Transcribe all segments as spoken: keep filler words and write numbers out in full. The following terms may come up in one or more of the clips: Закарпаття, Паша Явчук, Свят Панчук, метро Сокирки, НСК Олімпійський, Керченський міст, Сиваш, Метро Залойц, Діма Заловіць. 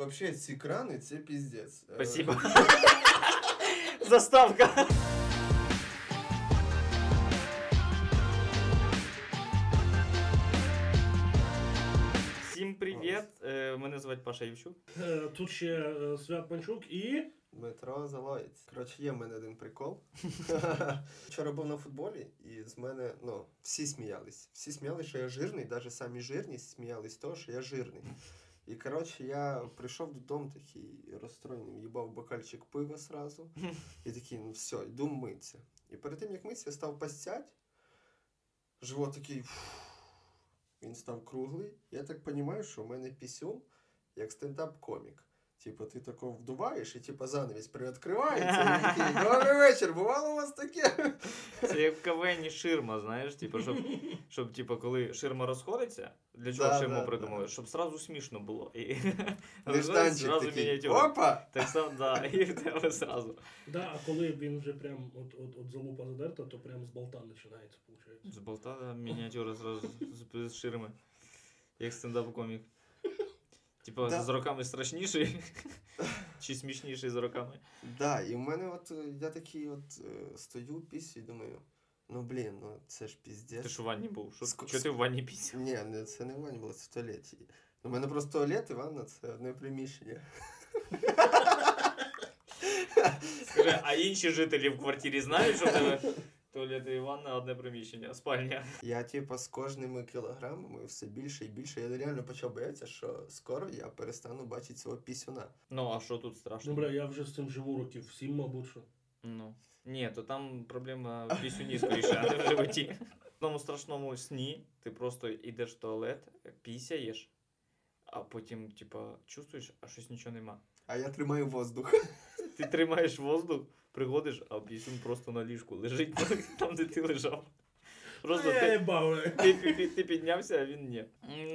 Вообще, ці крани, це піздець. Спасибо. Заставка. Всім привіт. Мене звати Паша Явчук. Тут ще Свят Панчук і... Метро Залойц. Коротше, є в мене один прикол. Вчора був на футболі, і з мене, ну, всі сміялись. Всі сміялись, що я жирний, навіть самі жирні сміялись того, що я жирний. І, коротше, я прийшов додому такий розстроєний, їбав бокальчик пива сразу. І такий, ну все, йду митися. І перед тим, як митися, я став постять. Живот такий, фух. Він став круглий. Я так розумію, що в мене пісюн, як стендап-комік. Типа, ти тако вдуваєш, і типа занавіс приоткривається, і такий, добрий вечір, бувало у вас таке? Це як в кавені ширма, знаєш, типа, щоб, щоб типа, коли ширма розходиться, для чого да, ширму да, придумали? Да. Щоб сразу смішно було. І... Лиштанчик такий, опа! Так сам, да, і в тебе сразу. Да, а коли він вже прям от, от, от залупа задерта, то прям з болта починається, виходить. З болта, да, мініатюра зразу з, з ширми, як стендап-комік. Типа, да. З роками страшніший, чи смішніший з роками. Так, да, і в мене от, я такий от стою, пісю і думаю, ну блін, ну це ж піздець. Ти ж у ванні був, що Ск... ти в ванні пісяв? Ні, не, це не в ванні було, це в туалеті. У мене просто туалет і ванна – це одне приміщення. Скажи, а інші жителі в квартирі знають, що в тебе туалет і ванна – одне приміщення, спальня? Я, типу, з кожними кілограмами все більше і більше. Я реально почав боятися, що скоро я перестану бачити цього пісюна. Ну, а що тут страшно? Ну, бля, я вже з цим живу років сім, мабуть, що. Ну, ні, то там проблема в пісюні, скоріше, а не в животі. В тому страшному сні ти просто йдеш в туалет, пісяєш, а потім, типа, чувствуєш, а щось нічого нема. А я тримаю воздух. Ти тримаєш воздух, приходиш, а пісюн просто на ліжку лежить там, де ти лежав. Просто ти, ти, ти, ти, ти піднявся, а він ні.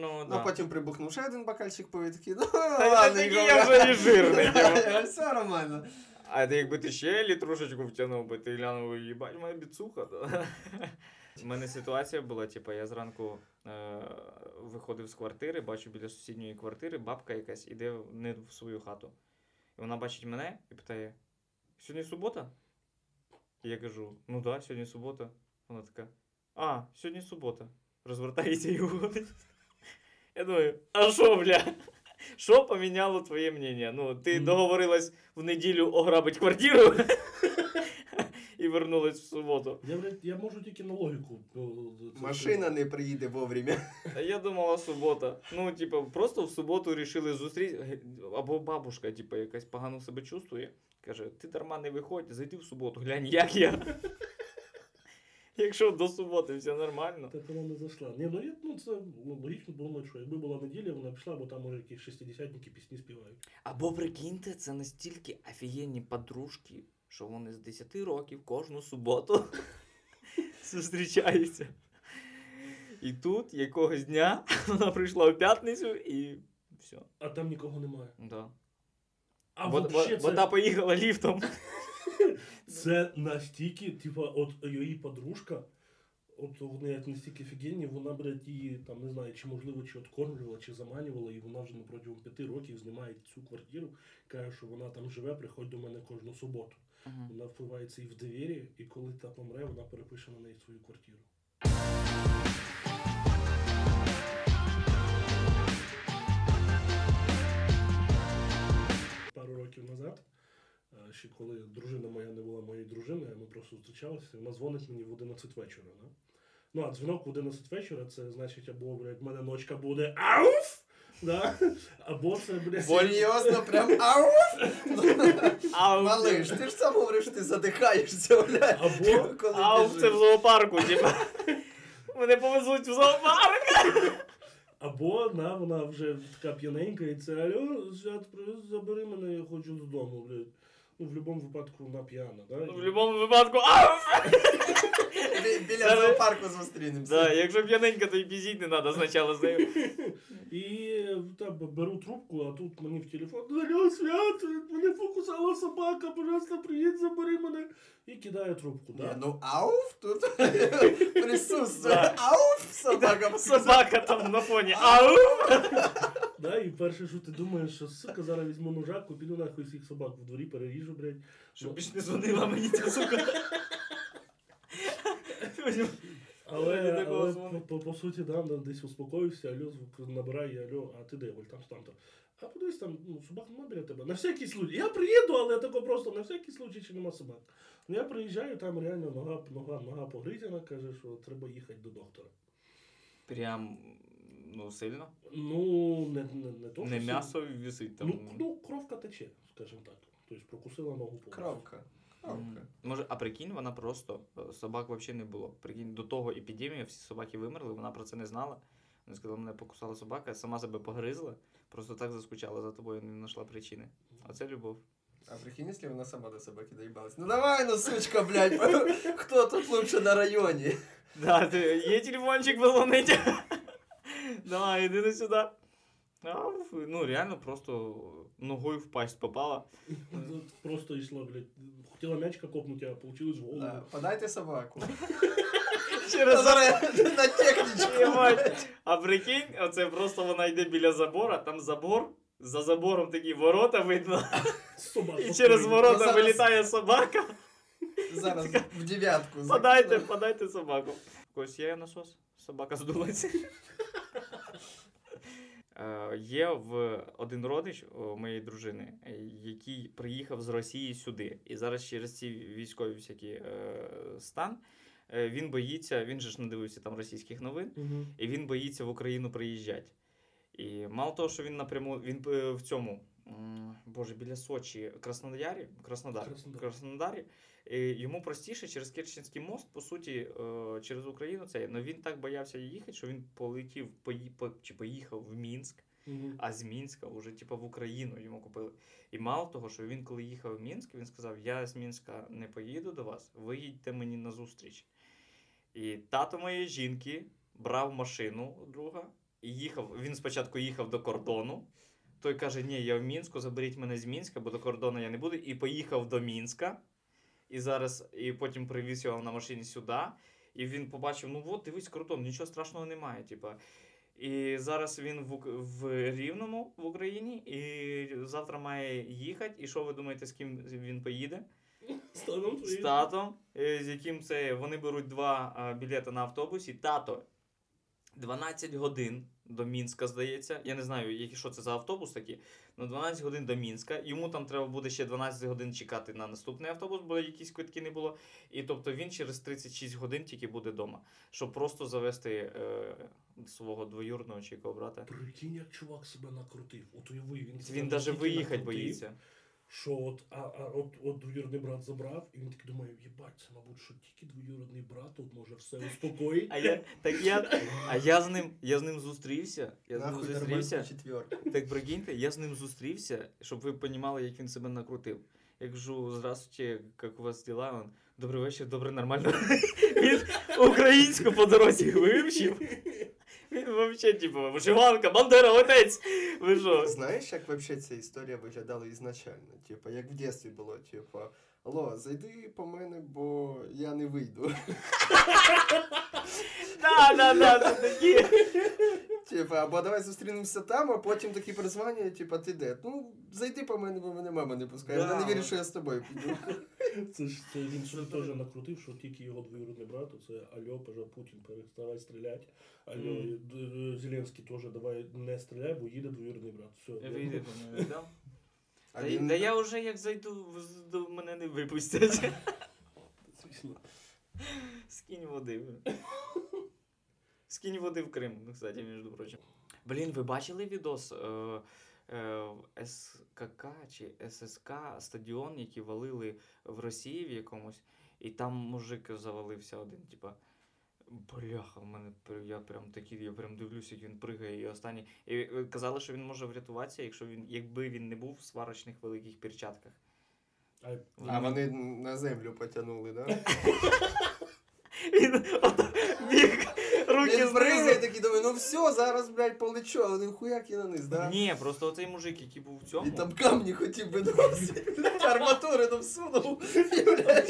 Ну, да. Ну потім прибухнув ще один бокальчик пива, такий, ну та ладно, я, я вже не жирний. Все нормально. А ти якби ти ще літрушечку втягнув би, ти глянув, їбать, моя біцуха. У мене ситуація була, типу, я зранку е- виходив з квартири, бачу біля сусідньої квартири, бабка якась іде не в свою хату. І вона бачить мене і питає, сьогодні субота? І я кажу, ну да, сьогодні субота. Вона така, а, сьогодні субота. Розвертається і уходить. Я думаю, а що, бля? Що поміняло твоє мнення? Ну, ти mm. договорилась в неділю ограбити квартиру і вернулась в суботу. Я, я можу тільки на логіку. Машина не приїде вовремя. Я думала, субота. Ну, типа, просто в суботу рішили зустріти. Або бабушка, типа, якась погано себе чувствує. Каже, ти дарма не виходь, зайди в суботу, глянь, як я. Якщо до суботи все нормально. Так вона не зайшла. Ні, ну, я, ну це ну, логічно думаю, що якби була неділя, вона пішла, бо там може якісь шістдесятники пісні співають. Або прикиньте, це настільки офігенні подружки, що вони з десяти років кожну суботу зустрічаються. І тут якогось дня вона прийшла в п'ятницю і все. А там нікого немає. Да. А бо, бо, це... Вона поїхала ліфтом. Це настільки, типа, от її подружка, от вони як настільки офігенні, вона, блядь, її, там, не знаю, чи можливо, чи откормлювала, чи заманювала, і вона вже протягом п'яти років знімає цю квартиру, каже, що вона там живе, приходь до мене кожну суботу. Ага. Вона впливається і в довір'ї, і коли та помре, вона перепише на неї свою квартиру. Пару років назад. Ще коли дружина моя не була моєю дружиною, ми просто зустрічалися, вона дзвонить мені в одинадцять вечора. Да? Ну, а дзвінок в одинадцять вечора, це значить, або, блядь, в мене ночка буде ауф, да? Або це, блядь... Вольйозно, прям ауф? Малиш, ти ж сам говориш, ти задихаєшся, блядь. Або ауф, це в зоопарку, типа. Мене повезуть в зоопарк. Або на, вона вже така п'яненька, і це, алло, Свят, забери мене, я хочу додому, блядь. Ну, в будь-якому випадку вона п'яна, да? Ну, в будь-якому випадку, ауф! Біля зоопарку зустрінемося. Так, якщо п'яненька, то і пізіть не треба, спочатку з нею. І беру трубку, а тут мені в телефон, алло, Свят, мене покусала собака, пожалуйста, приїдь, забери мене. І кидаю трубку, да? Ну, ауф тут присутствує, ауф собака. Собака там на фоні, ауф! Да, і перше, що ти думаєш, що сука, зараз візьму ножаку, піду нахуй всіх собак в дворі переріжу, блядь. Щоб більше не дзвонила мені ця сука. Але, але по, по, по суті, да, десь успокоївся, альо, звук набирає, альо, а ти де, воль, там, там, там. А подивись, там, ну, собак нема біля тебе, на всякий случай. Я приїду, але я тако просто, на всякий случай, чи нема собак. Ну, я приїжджаю, там реально нога, нога, нога погризена, каже, що треба їхати до доктора. Прям, ну, сильно? Ну, не, не, не то, що не м'ясо висить там? Ну, ну, кровка тече, скажімо так. Тобто, прокусила ногу повністю. Кровка. Okay. Може, а прикинь, вона просто, собак взагалі не було. Прикинь, до того епідемії всі собаки вимерли, вона про це не знала. Вона сказала, мене покусала собака, сама себе погризла, просто так заскучала за тобою, не знайшла причини. А це любов. А прикинь, якщо вона сама до собаки доїбалась. Ну давай, ну сучка, блядь, хто тут лучше на районі? Да, є телефончик позвонить. Давай, іди сюди. А, ну, реально, просто ногой в пасть попала. Просто йшла, блядь. Хотіла м'ячка копнуть, а получилось в голову. Да, подайте собаку. Через зараз на технічку. А прикинь, оце просто вона йде біля забора, там забор, за забором такі ворота видно. І через ворота вилітає собака. Зараз в дев'ятку. Подайте, подайте собаку. Когось є насос, собака здулася. Є в один родич моєї дружини, який приїхав з Росії сюди. І зараз через ці військові всякі е, стан він боїться, він же ж не дивився там російських новин, угу. І він боїться в Україну приїжджати. І мало того, що він напряму, він в цьому, боже, біля Сочі, Краснодарі, Краснодар, Краснодар. Краснодарі, йому простіше через Керченський мост, по суті, через Україну це. Но він так боявся їхати, що він полетів, пої, по, чи поїхав в Мінськ, угу. А з Мінська вже типу в Україну йому купили. І мало того, що він коли їхав в Мінськ, він сказав, я з Мінська не поїду до вас, ви їдьте мені назустріч. І тато моєї жінки брав машину друга, і їхав, він спочатку їхав до кордону, той каже, ні, я в Мінську, заберіть мене з Мінська, бо до кордону я не буду, і поїхав до Мінська, і зараз, і потім привіз його на машині сюди, і він побачив, ну от, дивись, кордон, нічого страшного немає, типа. І зараз він в, в Рівному, в Україні, і завтра має їхати, і що ви думаєте, з ким він поїде? З татом. З татом, з яким це, вони беруть два білети на автобусі, тато, дванадцять годин до Мінська, здається. Я не знаю, які, що це за автобус такий. Ну, дванадцять годин до Мінська. Йому там треба буде ще дванадцять годин чекати на наступний автобус, бо якісь квитки не було. І, тобто, він через тридцять шість годин тільки буде вдома. Щоб просто завести е, свого двоюрного чи якого брата. Прикинь, як чувак себе накрутив. От уяви, він себе Він навіть виїхати боїться. Що от, а, а, от, от двоюродний брат забрав, і він так думає, єбать, це, мабуть, що тільки двоюродний брат от може все успокоїть. А я, так я, а я з ним, я з ним зустрівся, я з ним зустрівся, так прикиньте, я з ним зустрівся, щоб ви розуміли, як він себе накрутив. Я кажу, здравствуйте, як у вас діла? Він, добрий вечір, добре, нормально. Він українську по дорозі вивчив. Він вообще, типа, вишиванка, бандера, отець. Ви що? Знаєш, як вообще ця історія виглядала ізначально? Типа, як в дитинстві було, типа, алло, зайди по мене, бо я не вийду. Да, да, да, це такі. Типа, або давай зустрінемося там, а потім такі призвання, типа, ти де? Ну, зайди по мене, бо мене мама не пускає. Вона не вірить, що я з тобою піду. Це ж це він що теж накрутив, що тільки його двоюродний брат, це альо, пожалуйста, Путін, переставай стріляти. Альо, mm. Зеленський теж, давай не стріляй, бо їде двоюродний брат. Все. Вийде, не віддам. Та він... я вже як зайду, до мене не випустять. Звісно. Скинь води. Скинь води в Крим, кстати, між прочим. Блін, ви бачили відос? ес ка ка чи ес ес ка стадіон, які валили в Росії в якомусь, і там мужик завалився один, типа, бляха, в мене я прям такий, я прям дивлюся, як він пригає, і останній. І казали, що він може врятуватися, якщо він, якби він не був в сварочних великих перчатках. А, а вони на землю потягнули, да? Він біг Руки збрили. Я такий думаю, ну все, зараз, блядь, полечу, а вони хуяк і на низ, да? Ні, просто оцей мужик, який був в цьому. І там камні хотів би носити, блядь, арматури там всунув, і, блядь,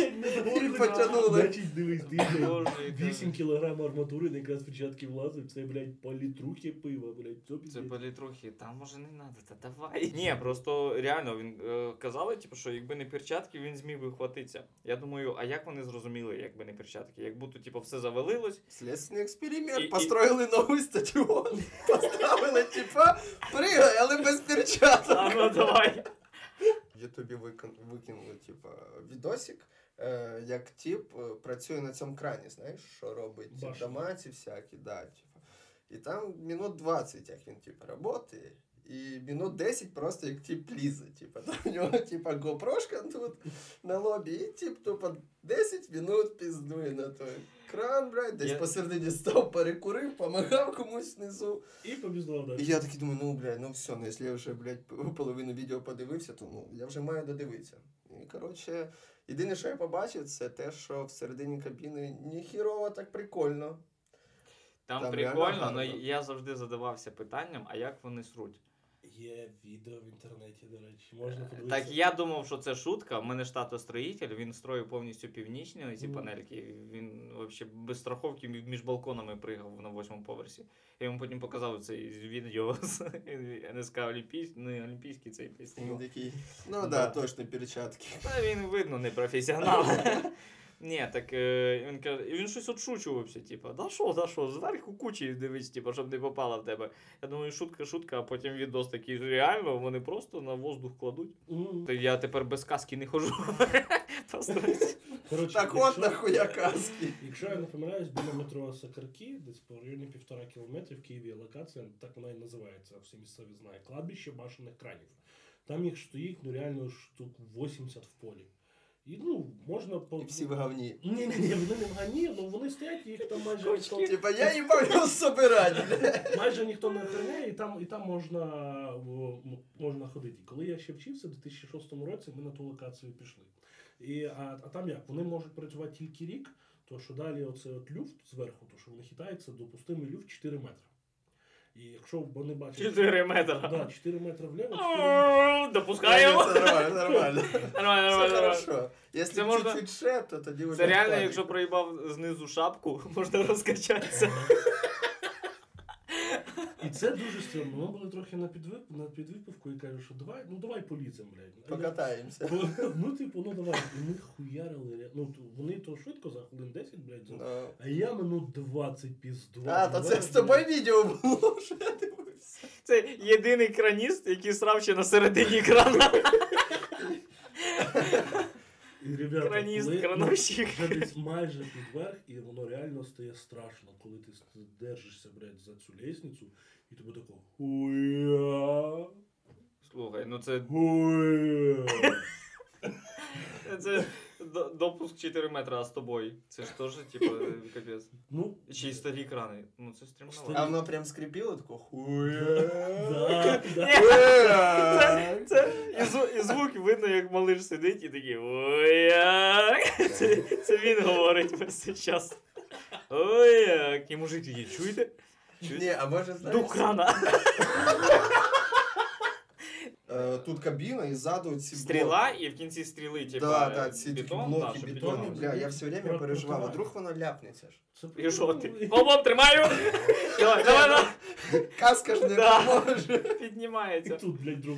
і потягнули. Значить, дивись, дивись, вісім кілограм арматури, якраз в перчатки влазив, це, блядь, політрухи пива, блядь. Це політрухи, там може не треба, та давай. Ні, просто реально, він казали, що якби не перчатки, він зміг би хватитися. Я думаю, а як вони зрозуміли, якби не перчатки? Як будто, типу, все завалилось. Слідственний експеримент. І, построїли і... новий стадіон. Поставили, типа, пригай, але без перчаток. А, ну, давай. Я тобі викинули, типа, відосик, е, як тип працює на цьому крані, знаєш, що робить. Домаці всякі, да, типа. І там минут двадцять, як він, типа, працює. І минут десять просто як тип лізе, типа, там у нього типа гопрошка тут на лобі, і тип тупо десять минут піздує на той кран, блядь, десь я... посередині став, перекурив, помагав комусь внизу. І побіздував далі. І я такий думаю, ну, блядь, ну все, ну, якщо я вже, блядь, половину відео подивився, то, ну, я вже маю додивитися. І, коротше, єдине, що я побачив, це те, що всередині кабіни ніхірово так прикольно. Там, там прикольно, але я завжди задавався питанням, а як вони сруть? Є відео в інтернеті, до речі, можна подивитися. Так я думав, що це шутка. У мене штатостроїтель, він строїв повністю північні ці mm. панельки. Він взагалі без страховки між балконами пригав на восьмому поверсі. Я йому потім показав це відео з НСК Олімпійський, не Олімпійський цей фестиваль. Ну так, да, точно перчатки. Та він, видно, не професіонал. Ні, так він каже, він щось отшучувався, типу, да що, да що, зверху кучі дивись, типу, щоб не попала в тебе. Я думаю, шутка, шутка, а потім відос такий, реально, вони просто на воздух кладуть. Mm-hmm. Я тепер без каски не ходжу. Так от нахуя каски. Якщо я не помиляюсь, біля метро Сокирки, десь по районі півтора кілометрів в Києві локація, так вона і називається, всі місцеві знають, кладбище башенних кранів. Там їх стоїть, ну реально, штук вісімдесят в полі. І, ну, можна... По... І всі в говні. Ні-ні-ні, вони не в говні, але вони стоять, їх там майже... ніхто... Типа, я їм повинен збирати. Майже ніхто не трине, і там, і там можна, можна ходити. Коли я ще вчився, в дві тисячі шостому році ми на ту локацію пішли. І, а, а там як? Вони можуть працювати тільки рік, то що далі оцей от люфт зверху, то що вони хитаються, допустимий люфт чотири метри. І якщо вони бачать... чотири метри. Да, чотири метри влево, чотири... Допускаємо. Це нормально, нормально. Нормально, нормально. Все добре. Якщо чуть-чуть шеп, то тоді вже... Це реально, якщо проїбав знизу шапку, можна розкачатися. І це дуже стрімно. Ми були трохи на підвипивку і кажуть, що давай, ну давай полізем, блядь. Покатаємося. Ну типу, ну давай. І ми хуярили. Ну вони то швидко за хвилин десять, блядь, no. А я минут двадцять піздув. А, то це з тобою відео було, що я дивився. Це єдиний краніст, який срав ще на середині крана. І, ребята, краніст, коли, крановщик. Ну, вже десь майже підверх, і воно реально стає страшно, коли ти держишся, блядь, за цю лестницю, і тобі тако хуя. Слухай, ну це... Хуя. Це допуск чотири метри, а з тобою. Це ж теж, типу, капець. Ну, ще й старі крани. Ну, це стрімновато. А воно прям скріпіло, тако хуя. Да, да. Це... І звук видно, як малиш сидить і такий «Ой-як!» Це, це він говорить весь цей час. «Ой-як!» І мужик такий, чуєте? Чуєте? Ні, а може знаєш... Дух крана! Тут кабіна і ззаду ці блоки. Стріла і в кінці стріли, типу, да, да, ці бетон, блоки, да, бетонні, бля, я все время переживав, а вдруг вона ляпнеться ж. І що ти? Оп-оп, тримаю! Давай, давай, давай! Каска ж не поможе. Піднімається. І тут, блядь, друг.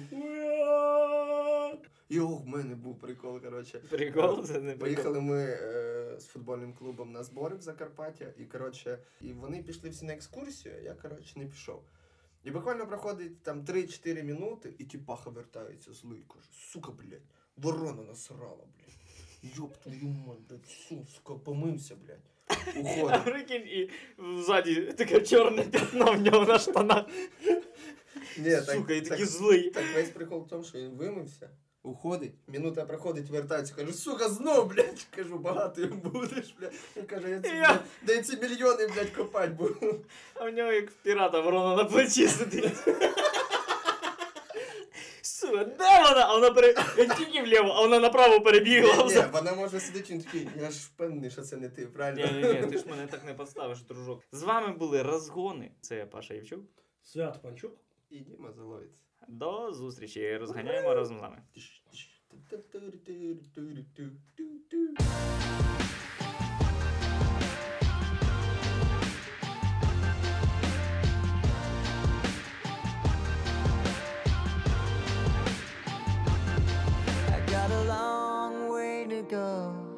І ох, в мене був прикол, коротше. Прикол? Це не прикол. Поїхали ми е, з футбольним клубом на збори в Закарпаття, і, коротше, і вони пішли всі на екскурсію, я, коротше, не пішов. І буквально проходить там три-чотири минути, і тіпаха вертається злий, каже, сука, блядь, ворона насрала, блядь, ёб твою мать, блядь, сука, помився, блядь, уходить. А прикинь, і ззаді таке чорне пятно в нього на штанах, не, сука, так, і такий так, злий. Так весь прикол в тому, що він вимився, уходить, минута проходить, вертається, каже, сука, знов, блядь, кажу, багатим будеш, блядь. Він каже, я ці, я... да я ці мільйони, блядь, копати буду. А в нього як в пірата ворона на плечі сидить. сука, де вона? А вона пере... Я тільки вліво, а вона направо перебігла. Ні, вона може сидить, він такий, я ж впевнений, що це не ти, правильно? Ні, ні, ні, ти ж мене так не поставиш, дружок. З вами були Розгони. Це Паша Явчук. Свят Панчук. І Діма Заловіць. До зустрічі. Розганяємо разом з нами. I got a long way to go.